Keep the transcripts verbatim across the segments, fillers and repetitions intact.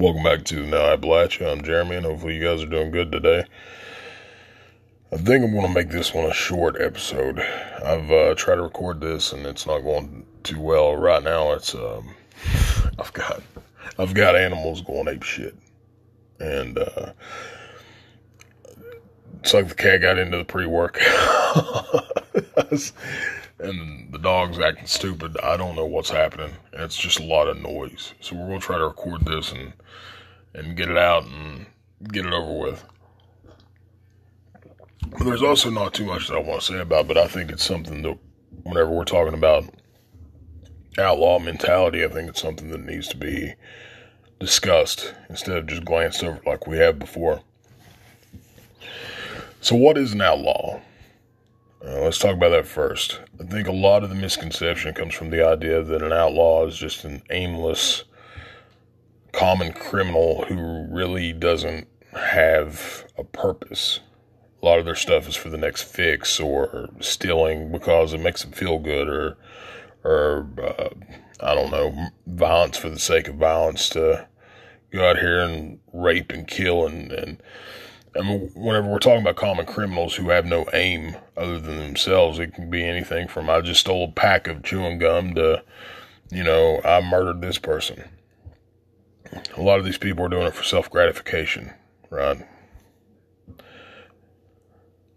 Welcome back to Now I Blatch. I'm Jeremy, and hopefully you guys are doing good today. I think I'm going to make this one a short episode. I've uh, tried to record this, and it's not going too well right now. It's um, I've got I've got animals going ape shit, and uh, it's like the cat got into the pre-work, and the dog's acting stupid. I don't know what's happening. It's just a lot of noise. So we're going to try to record this and and get it out and get it over with. But there's also not too much that I want to say about it, but I think it's something that whenever we're talking about outlaw mentality, I think it's something that needs to be discussed instead of just glanced over like we have before. So what is an outlaw? Uh, let's talk about that first. I think a lot of the misconception comes from the idea that an outlaw is just an aimless, common criminal who really doesn't have a purpose. A lot of their stuff is for the next fix, or stealing because it makes them feel good, or, or uh, I don't know, violence for the sake of violence, to go out here and rape and kill and... and I mean, whenever we're talking about common criminals who have no aim other than themselves, it can be anything from I just stole a pack of chewing gum to, you know, I murdered this person. A lot of these people are doing it for self-gratification, right?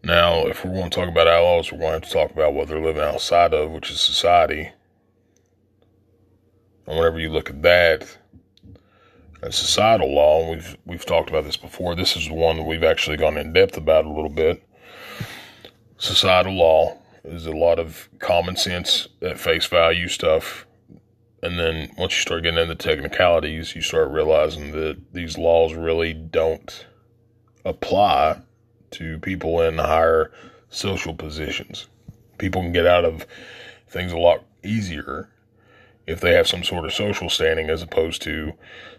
Now, if we're going to talk about outlaws, we're going to have to talk about what they're living outside of, which is society. And whenever you look at that... A societal law, and we've we've talked about this before. This is one that we've actually gone in depth about a little bit. Societal law is a lot of common sense at face value stuff, and then once you start getting into technicalities, you start realizing that these laws really don't apply to people in higher social positions. People can get out of things a lot easier if they have some sort of social standing, as opposed to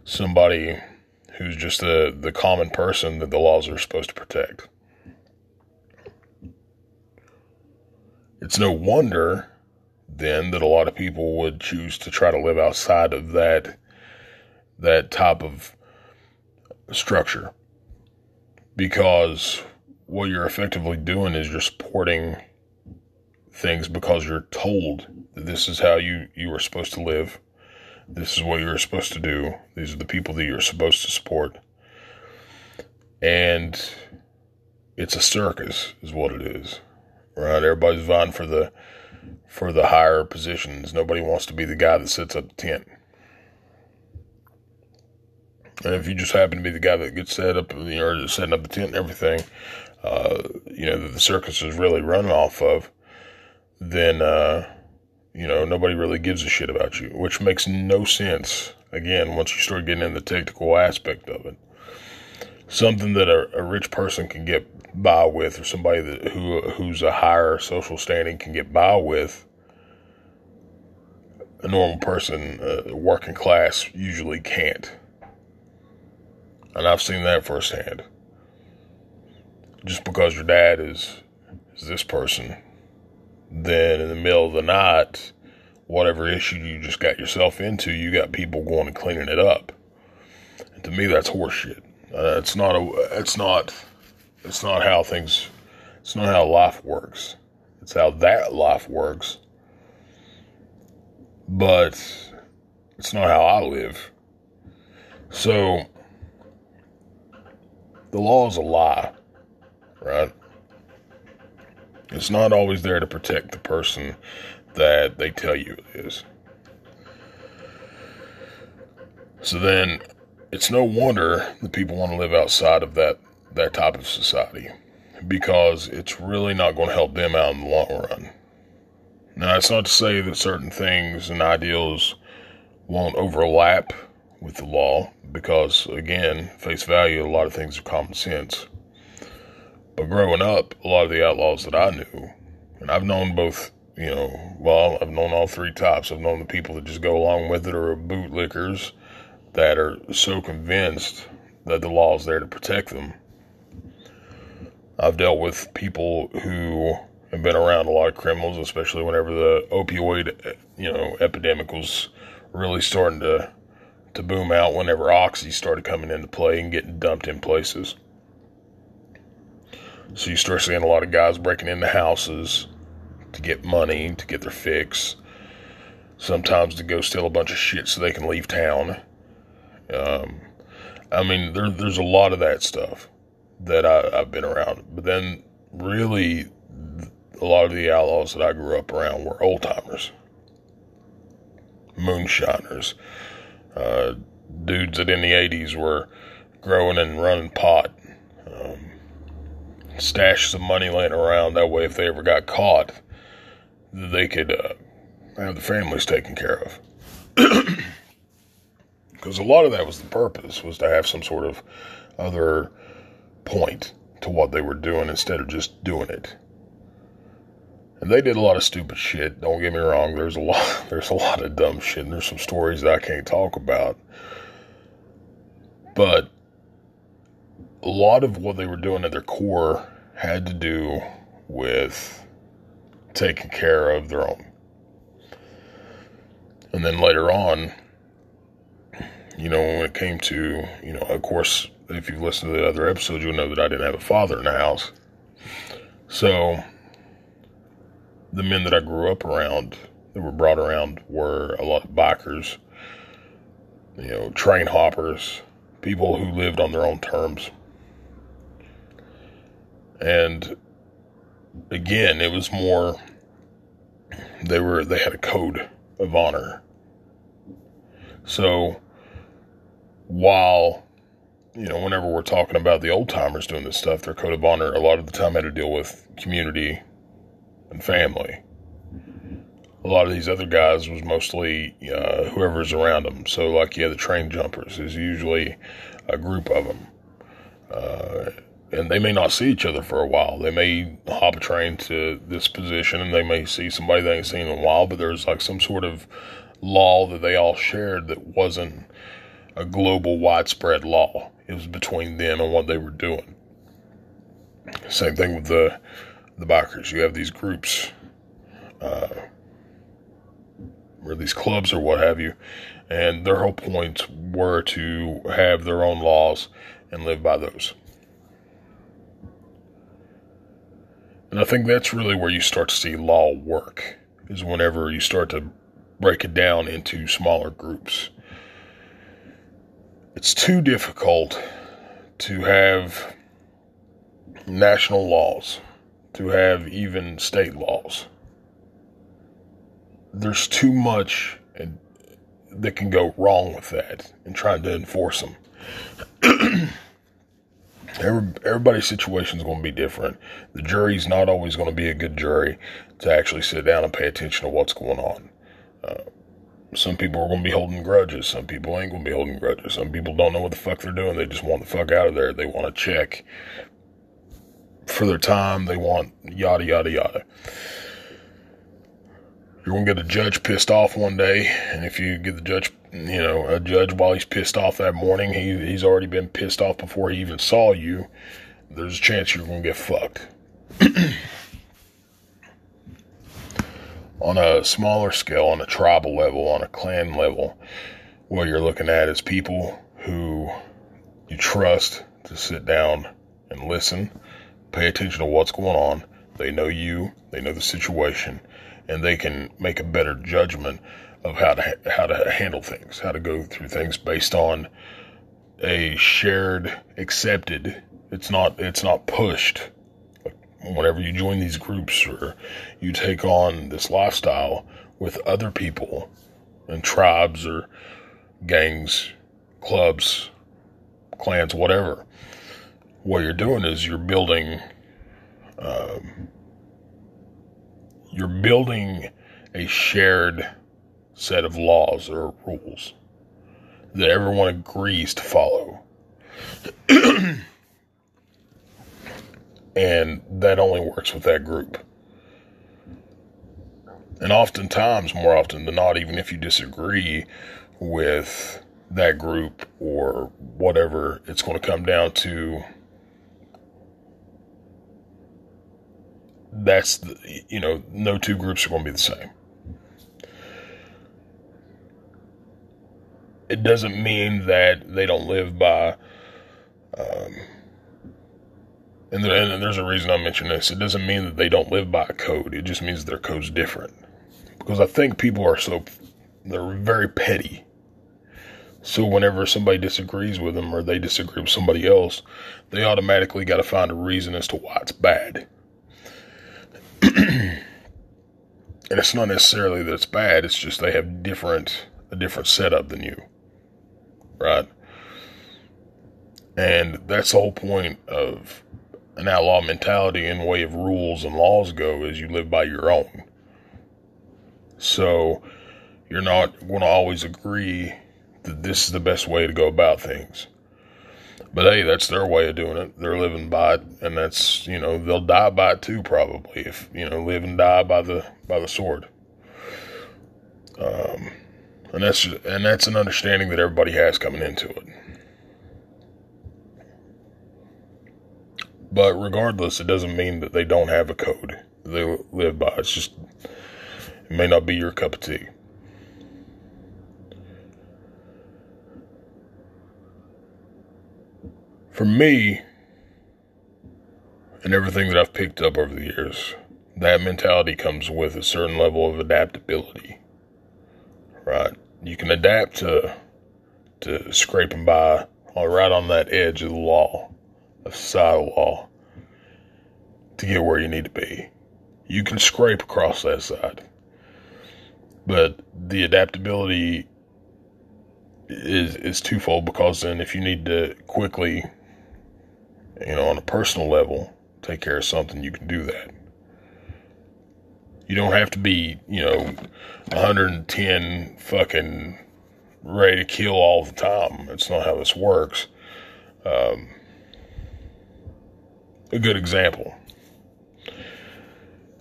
somebody who's just the, the common person that the laws are supposed to protect. It's no wonder, then, that a lot of people would choose to try to live outside of that, that type of structure. Because what you're effectively doing is you're supporting things because you're told that this is how you, you are supposed to live. This is what you're supposed to do. These are the people that you're supposed to support. And it's a circus is what it is, right? Everybody's vying for the, for the higher positions. Nobody wants to be the guy that sets up the tent. And if you just happen to be the guy that gets set up, you know, setting up the tent and everything, uh, you know, that the circus is really running off of, then, uh, you know, nobody really gives a shit about you, which makes no sense, again, once you start getting in the technical aspect of it. Something that a, a rich person can get by with, or somebody that who who's a higher social standing can get by with, a normal person, uh, working class, usually can't. And I've seen that firsthand. Just because your dad is, is this person... Then in the middle of the night, whatever issue you just got yourself into, you got people going and cleaning it up. And to me, that's horseshit. Uh, it's not a. It's not. It's not how things. It's not how life works. It's how that life works. But it's not how I live. So the law is a lie, right? It's not always there to protect the person that they tell you it is. So then, it's no wonder that people want to live outside of that, that type of society, because it's really not going to help them out in the long run. Now, it's not to say that certain things and ideals won't overlap with the law, because, again, face value, a lot of things are common sense. But growing up, a lot of the outlaws that I knew, and I've known both, you know, well, I've known all three types. I've known the people that just go along with it, or bootlickers that are so convinced that the law is there to protect them. I've dealt with people who have been around a lot of criminals, especially whenever the opioid, you know, epidemic was really starting to to boom out whenever oxy started coming into play and getting dumped in places. So you start seeing a lot of guys breaking into houses to get money, to get their fix, sometimes to go steal a bunch of shit so they can leave town. Um, I mean, there, there's a lot of that stuff that I, I've been around. But then really a lot of the outlaws that I grew up around were old-timers, moonshiners, uh, dudes that in the eighties were growing and running pot, um, stashed some money laying around. That way, if they ever got caught, they could uh, have the families taken care of. Because a lot of that was the purpose, was to have some sort of other point to what they were doing instead of just doing it. And they did a lot of stupid shit. Don't get me wrong. There's a lot, there's a lot of dumb shit. And there's some stories that I can't talk about. But a lot of what they were doing at their core had to do with taking care of their own. And then later on, you know, when it came to, you know, of course, if you've listened to the other episode, you'll know that I didn't have a father in the house. So the men that I grew up around, that were brought around, were a lot of bikers, you know, train hoppers, people who lived on their own terms. And again, it was more, they were, they had a code of honor. So while, you know, whenever we're talking about the old timers doing this stuff, their code of honor a lot of the time had to deal with community and family. A lot of these other guys was mostly uh, whoever's around them. So like, yeah, the train jumpers is usually a group of them. Uh, and they may not see each other for a while. They may hop a train to this position and they may see somebody they ain't seen in a while, but there's like some sort of law that they all shared that wasn't a global widespread law. It was between them and what they were doing. Same thing with the, the bikers. You have these groups, uh, or these clubs or what have you, and their whole points were to have their own laws and live by those. And I think that's really where you start to see law work, is whenever you start to break it down into smaller groups. It's too difficult to have national laws, to have even state laws. There's too much that can go wrong with that and trying to enforce them. Every, everybody's situation is going to be different. The jury's not always going to be a good jury to actually sit down and pay attention to what's going on. Uh, some people are going to be holding grudges. Some people ain't going to be holding grudges. Some people don't know what the fuck they're doing. They just want the fuck out of there. They want a check for their time. They want yada, yada, yada. You're going to get a judge pissed off one day, and if you get the judge, you know, a judge while he's pissed off that morning, he he's already been pissed off before he even saw you, there's a chance you're going to get fucked. On a smaller scale, on a tribal level, on a clan level, what you're looking at is people who you trust to sit down and listen, pay attention to what's going on. They know you, they know the situation, and they can make a better judgment of how to how to handle things, how to go through things based on a shared, accepted. It's not it's not pushed. Like whenever you join these groups or you take on this lifestyle with other people and tribes or gangs, clubs, clans, whatever, what you're doing is you're building. Um, You're building a shared set of laws or rules that everyone agrees to follow. And that only works with that group. And oftentimes, more often than not, even if you disagree with that group or whatever, it's going to come down to that's, the, you know, no two groups are going to be the same. it doesn't mean that they don't live by, um, and, there, and there's a reason I mention this, it doesn't mean that they don't live by a code, it just means their code's different. Because I think people are so, they're very petty. So whenever somebody disagrees with them or they disagree with somebody else, they automatically got to find a reason as to why it's bad. And it's not necessarily that it's bad, it's just they have different, a different setup than you. Right? And that's the whole point of an outlaw mentality and way of rules and laws go, is you live by your own. So you're not going to always agree that this is the best way to go about things. But hey, that's their way of doing it. They're living by it, and that's, you know, they'll die by it too, probably, if, you know, live and die by the, by the sword. Um, and that's, and that's an understanding that everybody has coming into it. But regardless, it doesn't mean that they don't have a code they live by. It's just, it may not be your cup of tea. For me, and everything that I've picked up over the years, that mentality comes with a certain level of adaptability, right? You can adapt to, to scraping by all right on that edge of the law, of societal law, to get where you need to be. You can scrape across that side, but the adaptability is, is twofold, because then if you need to quickly, you know, on a personal level, take care of something, you can do that. You don't have to be, you know, one hundred ten fucking ready to kill all the time. That's not how this works. Um, a good example.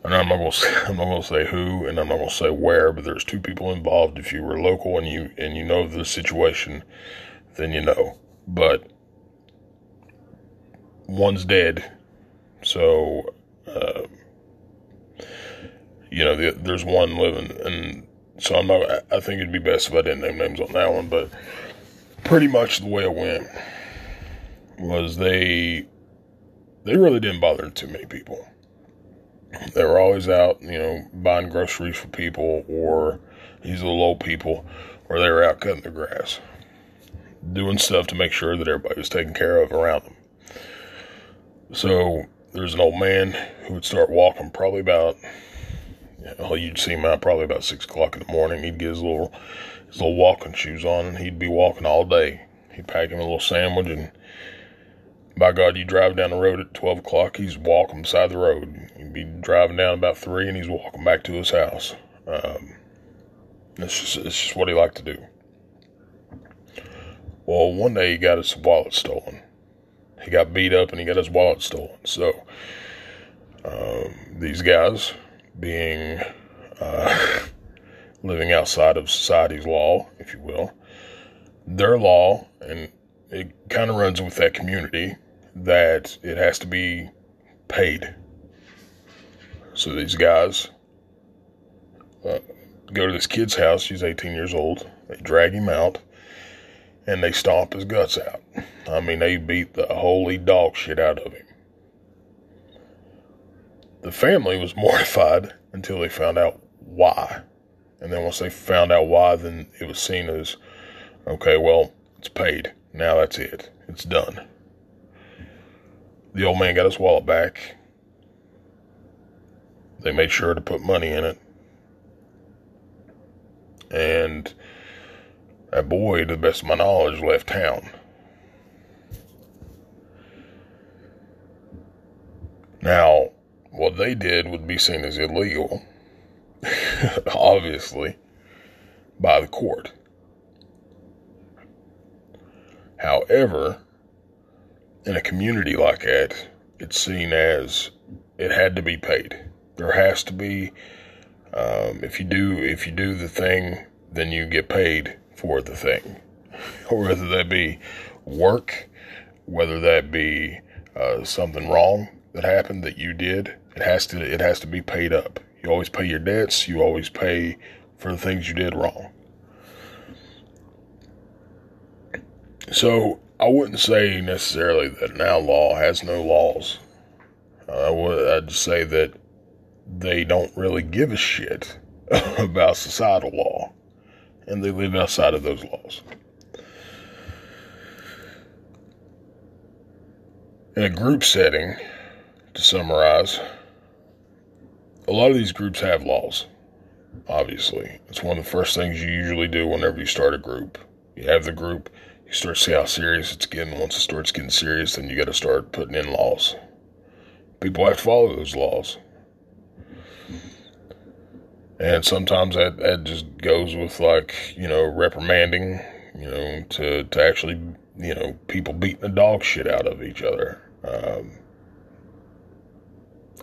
And I'm not going to I'm not going to say who, and I'm not going to say where, but there's two people involved. If you were local and you, and you know the situation, then you know. But one's dead, so, uh, you know, the, there's one living, and so I'm not, I think it'd be best if I didn't name names on that one, but pretty much the way it went was they, they really didn't bother too many people. They were always out, you know, buying groceries for people, or these little old people, or they were out cutting their grass, doing stuff to make sure that everybody was taken care of around them. So there's an old man who would start walking probably about, you know, you'd see him out probably about six o'clock in the morning. He'd get his little, his little walking shoes on, and he'd be walking all day. He'd pack him a little sandwich, and by God, you drive down the road at twelve o'clock, he's walking beside the road. He'd be driving down about three, and he's walking back to his house. Um, it's just, it's just what he liked to do. Well, one day he got his wallet stolen. He got beat up, and he got his wallet stolen. So, um, these guys, being, uh, living outside of society's law, if you will, their law, and it kind of runs with that community, that it has to be paid. So these guys uh, go to this kid's house. He's eighteen years old. They drag him out, and they stomp his guts out. I mean, they beat the holy dog shit out of him. The family was mortified until they found out why. And then once they found out why, then it was seen as, okay, well, it's paid. Now that's it. It's done. The old man got his wallet back. They made sure to put money in it. And that boy, to the best of my knowledge, left town. Now, what they did would be seen as illegal, obviously, by the court. However, in a community like that, it's seen as it had to be paid. There has to be, um, if you do, if you do the thing, then you get paid for the thing, or whether that be work, whether that be uh, something wrong that happened that you did, it has to, it has to be paid up. You always pay your debts. You always pay for the things you did wrong. So, I wouldn't say necessarily that an outlaw has no laws. I would, I'd say that they don't really give a shit about societal law, and they live outside of those laws. In a group setting, to summarize, a lot of these groups have laws, obviously. It's one of the first things you usually do whenever you start a group. You have the group, you start to see how serious it's getting. Once it starts getting serious, then you got to start putting in laws. People have to follow those laws. And sometimes that, that just goes with, like, you know, reprimanding, you know, to, to actually, you know, people beating the dog shit out of each other. Um,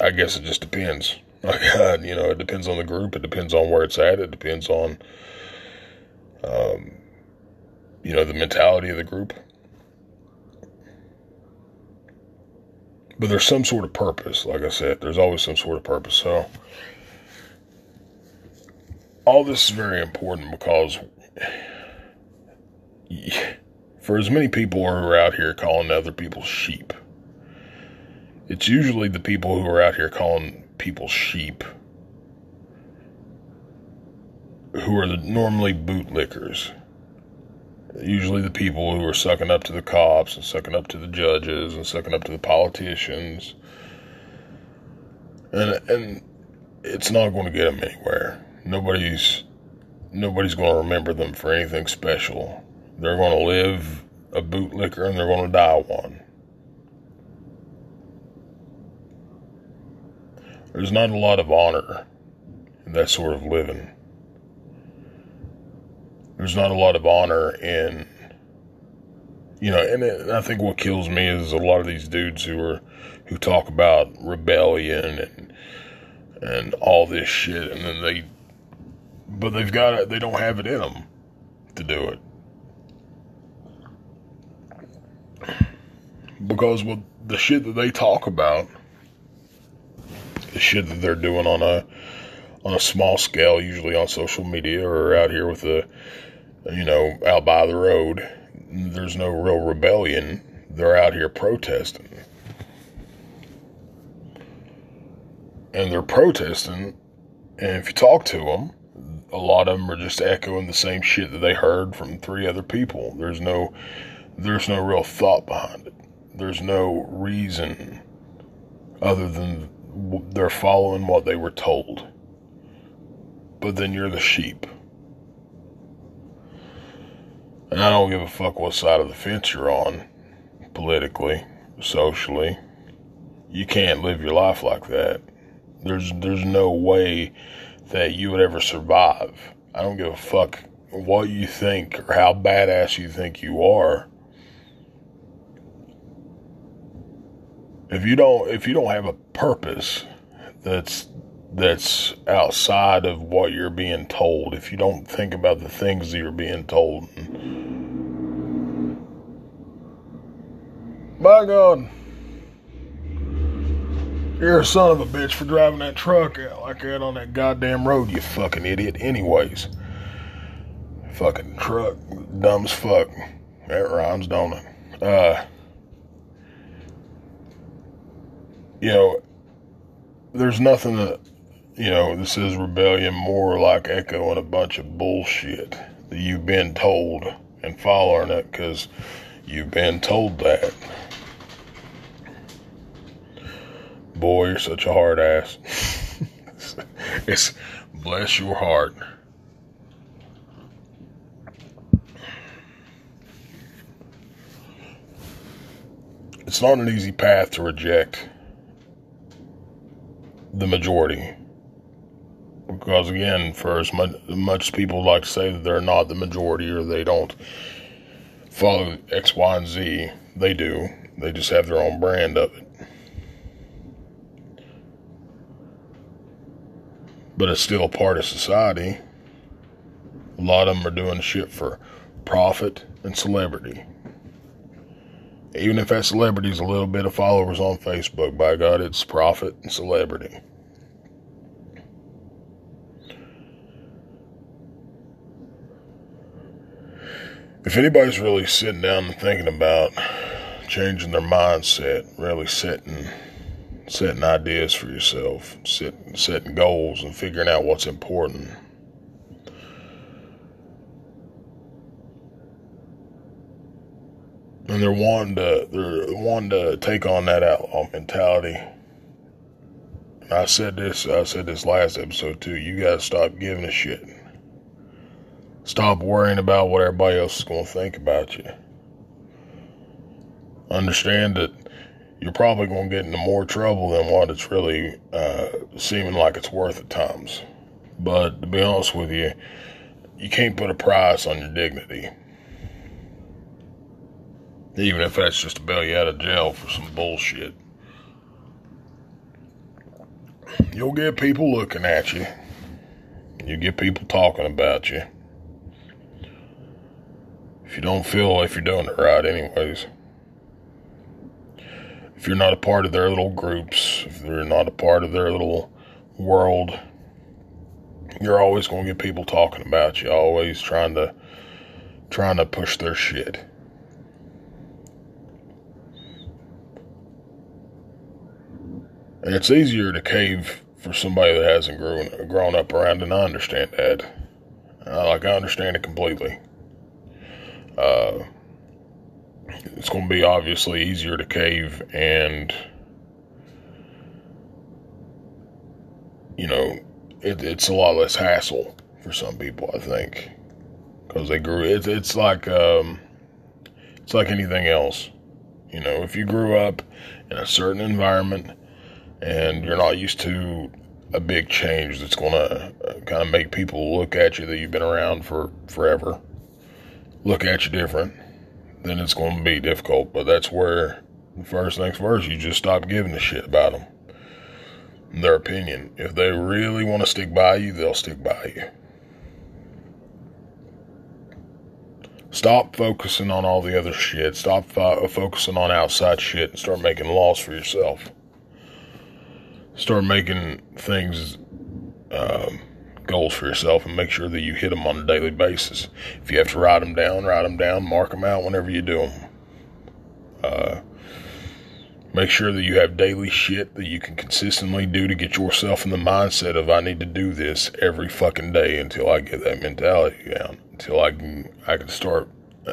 I guess it just depends. Like, uh, you know, it depends on the group. It depends on where it's at. It depends on, um, you know, the mentality of the group. But there's some sort of purpose. Like I said, there's always some sort of purpose. So all this is very important, because for as many people who are out here calling other people sheep, it's usually the people who are out here calling people sheep who are the, normally bootlickers. Usually the people who are sucking up to the cops and sucking up to the judges and sucking up to the politicians. And and it's not going to get them anywhere. Nobody's, nobody's going to remember them for anything special. They're going to live a bootlicker and they're going to die one. There's not a lot of honor in that sort of living. There's not a lot of honor in, you know, and, it, and I think what kills me is a lot of these dudes who are, who talk about rebellion and, and all this shit. And then they, but they've got it, they don't have it in them to do it. Because with the shit that they talk about, the shit that they're doing on a, on a small scale, usually on social media or out here with the, you know, out by the road, there's no real rebellion. They're out here protesting. And they're protesting, and if you talk to them, a lot of them are just echoing the same shit that they heard from three other people. There's no, there's no real thought behind it. There's no reason other than they're following what they were told. But then you're the sheep. And I don't give a fuck what side of the fence you're on, politically, socially. You can't live your life like that. There's there's no way that you would ever survive. I don't give a fuck what you think or how badass you think you are. If you don't if you don't have a purpose that's that's outside of what you're being told, if you don't think about the things that you're being told, by God, you're a son of a bitch for driving that truck out like that on that goddamn road, you fucking idiot. Anyways, fucking truck, dumb as fuck. That rhymes, don't it? Uh, you know, there's nothing that, you know, this is rebellion, more like echoing a bunch of bullshit that you've been told and following it because you've been told that. Boy, you're such a hard ass. it's, it's, bless your heart. It's not an easy path to reject the majority, because again, for as much, much people like to say that they're not the majority or they don't follow X, Y, and Z, they do. They just have their own brand of it. But it's still a part of society. A lot of them are doing shit for profit and celebrity. Even if that celebrity is a little bit of followers on Facebook, by God, it's profit and celebrity. If anybody's really sitting down and thinking about changing their mindset, really setting setting ideas for yourself, setting, setting goals and figuring out what's important, and they're wanting to they're wanting to take on that outlaw mentality. And I said this I said this last episode too. You gotta stop giving a shit. Stop worrying about what everybody else is gonna think about you. Understand that you're probably gonna get into more trouble than what it's really uh, seeming like it's worth at times. But to be honest with you, you can't put a price on your dignity. Even if that's just to bail you out of jail for some bullshit. You'll get people looking at you. You'll get people talking about you. If you don't feel like you're doing it right anyways. If you're not a part of their little groups, if they're not a part of their little world, you're always going to get people talking about you, always trying to, trying to push their shit. And it's easier to cave for somebody that hasn't grown, grown up around, and I understand that. Uh, like, I understand it completely. Uh, it's going to be obviously easier to cave and, you know, it, it's a lot less hassle for some people, I think. Because they grew, it, it's like, um, it's like anything else. You know, if you grew up in a certain environment, and you're not used to a big change that's going to kind of make people look at you that you've been around for forever, look at you different, then it's going to be difficult. But that's where the first things first, you just stop giving a shit about them, their opinion. If they really want to stick by you, they'll stick by you. Stop focusing on all the other shit. Stop fo- focusing on outside shit and start making laws for yourself. Start making things, um, goals for yourself, and make sure that you hit them on a daily basis. If you have to write them down, write them down, mark them out whenever you do them. Uh, make sure that you have daily shit that you can consistently do to get yourself in the mindset of, I need to do this every fucking day until I get that mentality down, until I can, I can start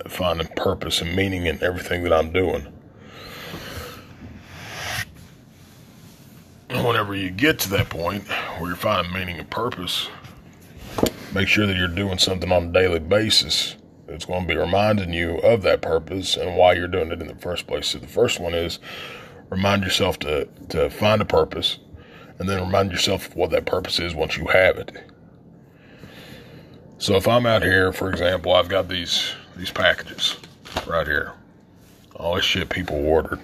finding purpose and meaning in everything that I'm doing. Whenever you get to that point where you're finding meaning and purpose, make sure that you're doing something on a daily basis that's going to be reminding you of that purpose and why you're doing it in the first place. So the first one is remind yourself to, to find a purpose, and then remind yourself of what that purpose is once you have it. So if I'm out here, for example, I've got these, these packages right here. All this shit people ordered.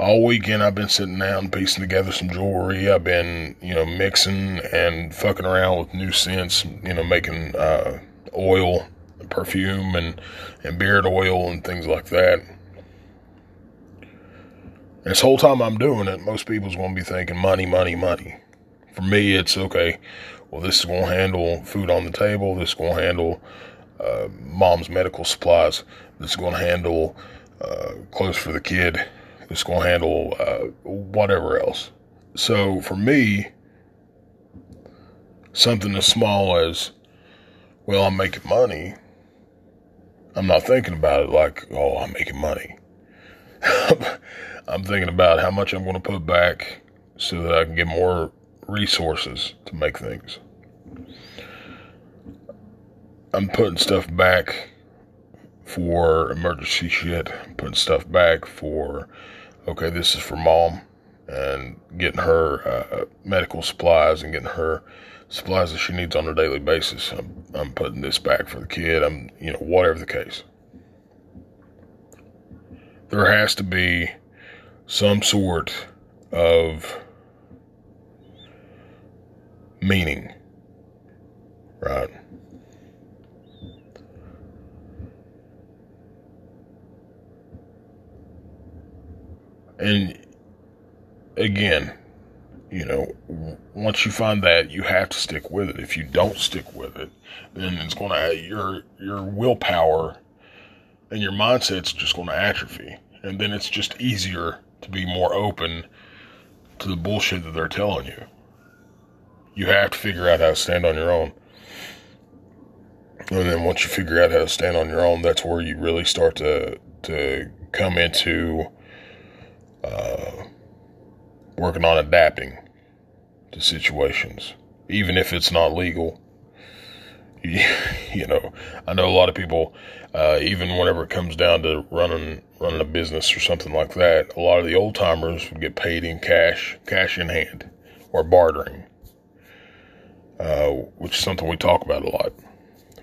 All weekend I've been sitting down, piecing together some jewelry. I've been, you know, mixing and fucking around with new scents, you know, making uh, oil, and perfume, and, and beard oil and things like that. And this whole time I'm doing it, most people's going to be thinking money, money, money. For me, it's okay. Well, this is going to handle food on the table. This is going to handle uh, mom's medical supplies. This is going to handle uh, clothes for the kid. It's going to handle uh, whatever else. So for me, something as small as, well, I'm making money. I'm not thinking about it like, oh, I'm making money. I'm thinking about how much I'm going to put back so that I can get more resources to make things. I'm putting stuff back for emergency shit. I'm putting stuff back for, okay, this is for mom, and getting her uh, medical supplies and getting her supplies that she needs on a daily basis. I'm, I'm putting this back for the kid. I'm, you know, whatever the case. There has to be some sort of meaning, right? And again, you know, once you find that, you have to stick with it. If you don't stick with it, then it's going to your your willpower and your mindset's just going to atrophy, and then it's just easier to be more open to the bullshit that they're telling you. You have to figure out how to stand on your own. And then once you figure out how to stand on your own, that's where you really start to to come into uh, working on adapting to situations, even if it's not legal. You, you know, I know a lot of people, uh, even whenever it comes down to running running a business or something like that, a lot of the old timers would get paid in cash, cash in hand, or bartering, uh, which is something we talk about a lot.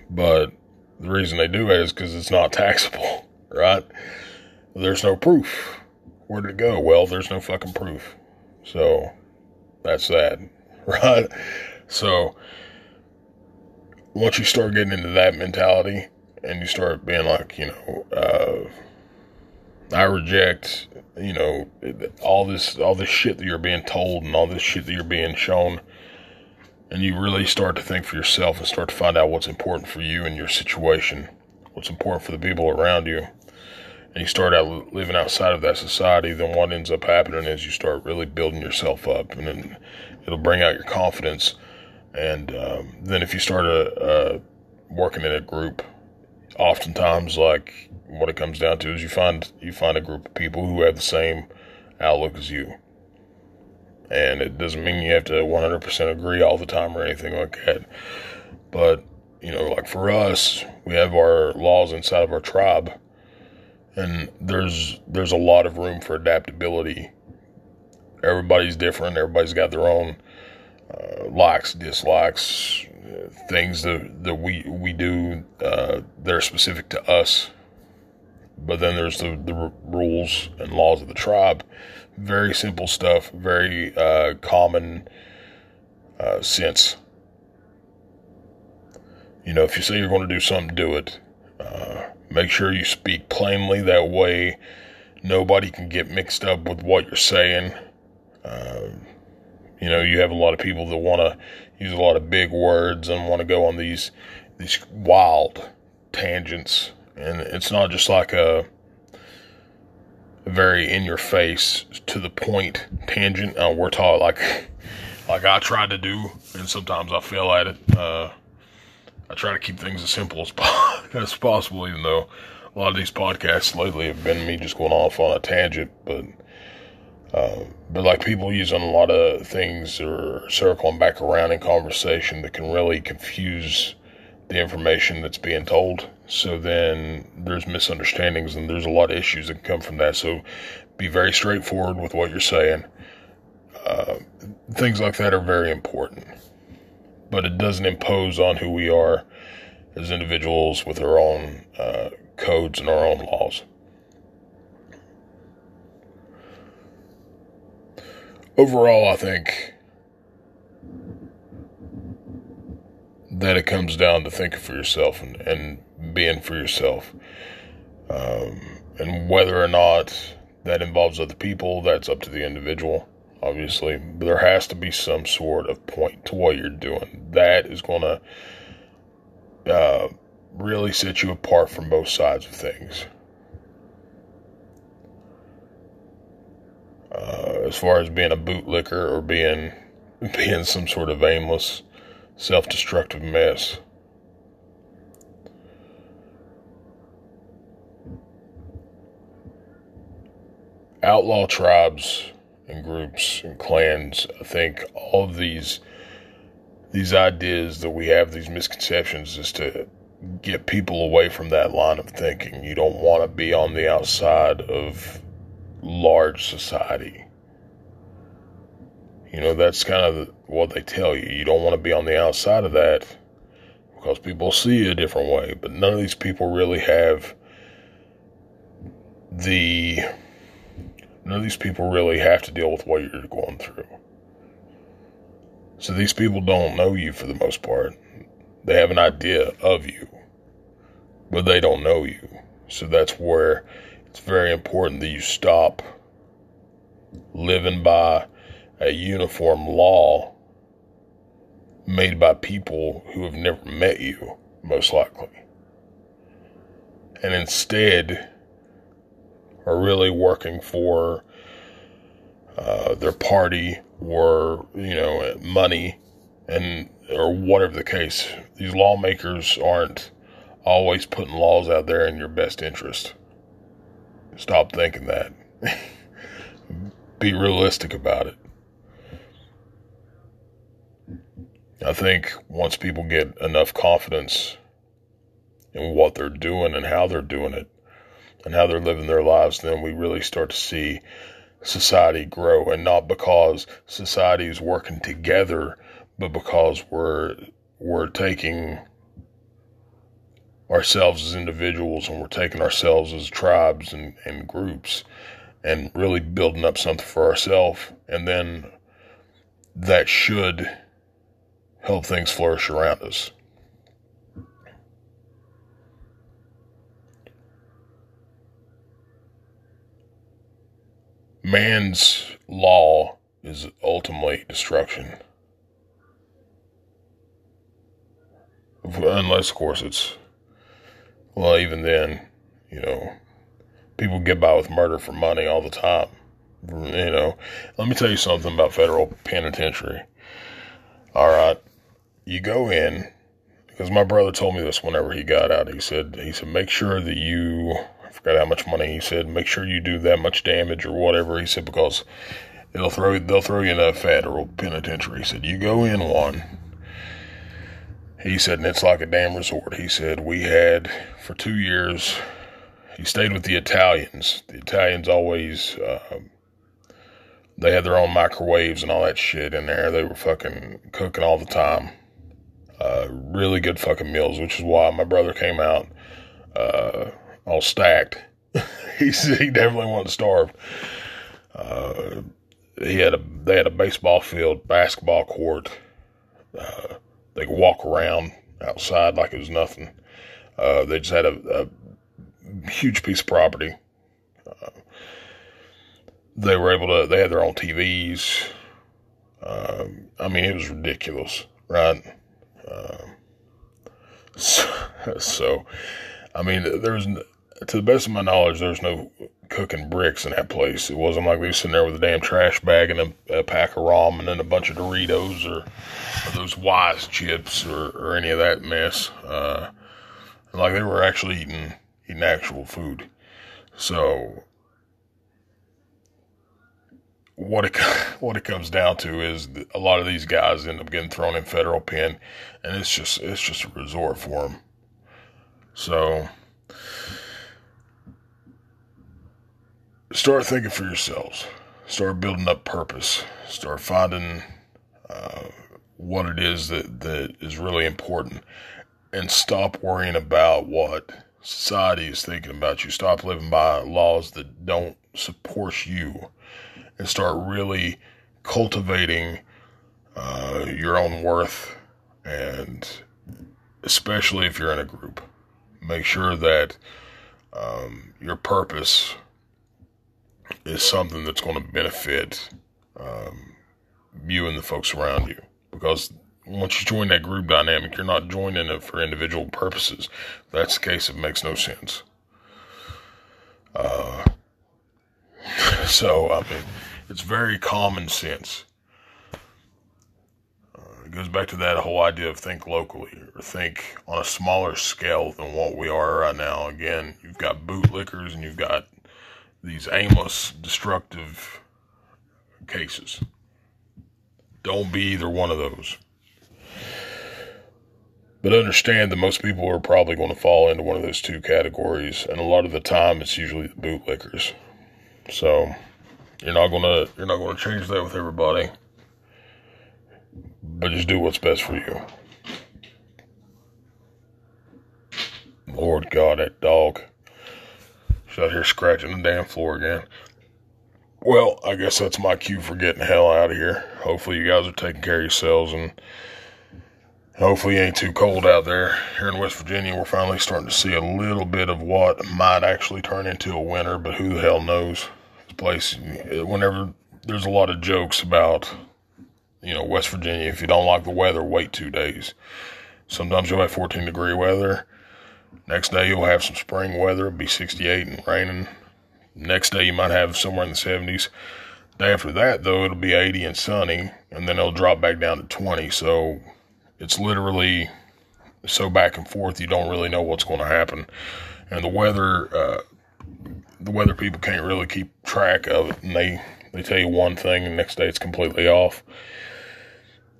But the reason they do it is because it's not taxable, right? There's no proof. Where did it go? Well, there's no fucking proof. So that's that, right? So once you start getting into that mentality and you start being like, you know, uh, I reject, you know, all this, all this shit that you're being told and all this shit that you're being shown. And you really start to think for yourself and start to find out what's important for you and your situation, what's important for the people around you. And you start out living outside of that society, then what ends up happening is you start really building yourself up, and then it'll bring out your confidence. And um, then if you start a, uh, working in a group, oftentimes, like, what it comes down to is you find you find a group of people who have the same outlook as you. And it doesn't mean you have to one hundred percent agree all the time or anything like that. But, you know, like for us, we have our laws inside of our tribe. And there's there's a lot of room for adaptability. Everybody's different. Everybody's got their own uh, likes, dislikes, uh, things that, that we, we do uh, that are specific to us. But then there's the, the r- rules and laws of the tribe. Very simple stuff, very uh, common uh, sense. You know, if you say you're going to do something, do it. Uh, make sure you speak plainly. That way nobody can get mixed up with what you're saying. Uh, you know, you have a lot of people that want to use a lot of big words and want to go on these these wild tangents. And it's not just like a very in-your-face, to-the-point tangent. Uh, we're taught, like like I try to do, and sometimes I fail at it. Uh, I try to keep things as simple as, po- as possible, even though a lot of these podcasts lately have been me just going off on a tangent. But, uh, but like people using a lot of things or circling back around in conversation that can really confuse the information that's being told. So then there's misunderstandings and there's a lot of issues that can come from that. So be very straightforward with what you're saying. Uh, things like that are very important, but it doesn't impose on who we are as individuals with our own uh, codes and our own laws. Overall, I think that it comes down to thinking for yourself and, and being for yourself. Um, and whether or not that involves other people, that's up to the individual, obviously. But there has to be some sort of point to what you're doing. That is going to uh, really set you apart from both sides of things. Uh, as far as being a bootlicker or being, being some sort of aimless, self-destructive mess. Outlaw tribes and groups and clans, I think all of these these ideas that we have, these misconceptions, is to get people away from that line of thinking. You don't want to be on the outside of large society. You know, that's kind of what they tell you. You don't want to be on the outside of that because people see you a different way. But none of these people really have the... None of these people really have to deal with what you're going through. So these people don't know you for the most part. They have an idea of you, but they don't know you. So that's where it's very important that you stop living by a uniform law made by people who have never met you, most likely. And instead are really working for uh, their party or, you know, money and or whatever the case. These lawmakers aren't always putting laws out there in your best interest. Stop thinking that. Be realistic about it. I think once people get enough confidence in what they're doing and how they're doing it and how they're living their lives, then we really start to see society grow, and not because society is working together, but because we're, we're taking ourselves as individuals and we're taking ourselves as tribes and, and groups and really building up something for ourselves. And then that should help things flourish around us. Man's law is ultimately destruction. Unless, of course, it's... Well, even then, you know, people get by with murder for money all the time. You know, let me tell you something about federal penitentiary. All right. You go in, because my brother told me this whenever he got out. He said, he said, make sure that you, I forgot how much money he said, make sure you do that much damage or whatever. He said, because it'll throw, they'll throw you in a federal penitentiary. He said, you go in one. He said, and it's like a damn resort. He said, we had for two years, he stayed with the Italians. The Italians always, uh, they had their own microwaves and all that shit in there. They were fucking cooking all the time. Uh, really good fucking meals, which is why my brother came out, uh, all stacked. He said he definitely wasn't starved. Uh, he had a, they had a baseball field, basketball court. Uh, they could walk around outside like it was nothing. Uh, they just had a, a huge piece of property. Uh, they were able to, they had their own T Vs. Uh, I mean, it was ridiculous, right? Uh, so, so, I mean, there's, to the best of my knowledge, there's no cooking bricks in that place. It wasn't like we were sitting there with a damn trash bag and a, a pack of ramen and then a bunch of Doritos or, or those Wise chips or, or any of that mess. Uh, like they were actually eating, eating actual food. So What it what it comes down to is a lot of these guys end up getting thrown in federal pen, and it's just it's just a resort for them. So start thinking for yourselves. Start building up purpose. Start finding uh, what it is that, that is really important, and stop worrying about what society is thinking about you. Stop living by laws that don't support you. And start really cultivating uh, your own worth, and especially if you're in a group, make sure that um, your purpose is something that's going to benefit um, you and the folks around you. Because once you join that group dynamic, you're not joining it for individual purposes. If that's the case, it makes no sense. Uh, so, I mean, it's very common sense. Uh, it goes back to that whole idea of think locally, or think on a smaller scale than what we are right now. Again, you've got bootlickers and you've got these aimless, destructive cases. Don't be either one of those. But understand that most people are probably going to fall into one of those two categories, and a lot of the time it's usually the bootlickers. So you're not gonna you're not gonna change that with everybody, but just do what's best for you. Lord God, that dog. She's out here scratching the damn floor again. Well, I guess that's my cue for getting the hell out of here. Hopefully you guys are taking care of yourselves, and hopefully it ain't too cold out there. Here in West Virginia, we're finally starting to see a little bit of what might actually turn into a winter, but who the hell knows? This place, whenever there's a lot of jokes about you know, West Virginia, if you don't like the weather, wait two days. Sometimes you'll have fourteen degree weather. Next day you'll have some spring weather, it'll be sixty-eight and raining. Next day you might have somewhere in the seventies. The day after that, though, it'll be eighty and sunny, and then it'll drop back down to twenty. So it's literally so back and forth, you don't really know what's going to happen. And the weather, uh, the weather people can't really keep track of it, and they, they tell you one thing, and the next day it's completely off.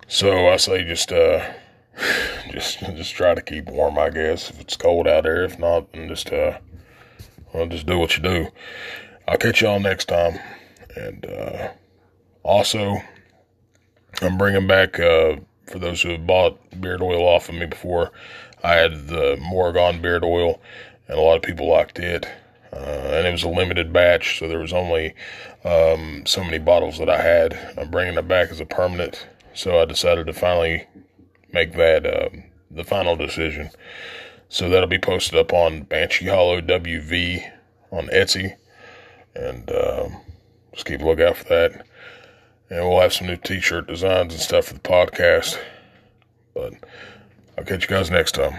So I say just... Uh, Just, just try to keep warm, I guess, if it's cold out there. If not, then just, uh, well, just do what you do. I'll catch y'all next time. And, uh, also, I'm bringing back, uh, for those who have bought beard oil off of me before, I had the Morrigan beard oil, and a lot of people liked it. Uh, and it was a limited batch, so there was only, um, so many bottles that I had. I'm bringing it back as a permanent, so I decided to finally make that uh, the final decision. So that'll be posted up on Banshee Hollow W V on Etsy, and uh, just keep a lookout for that. And we'll have some new t-shirt designs and stuff for the podcast. But I'll catch you guys next time.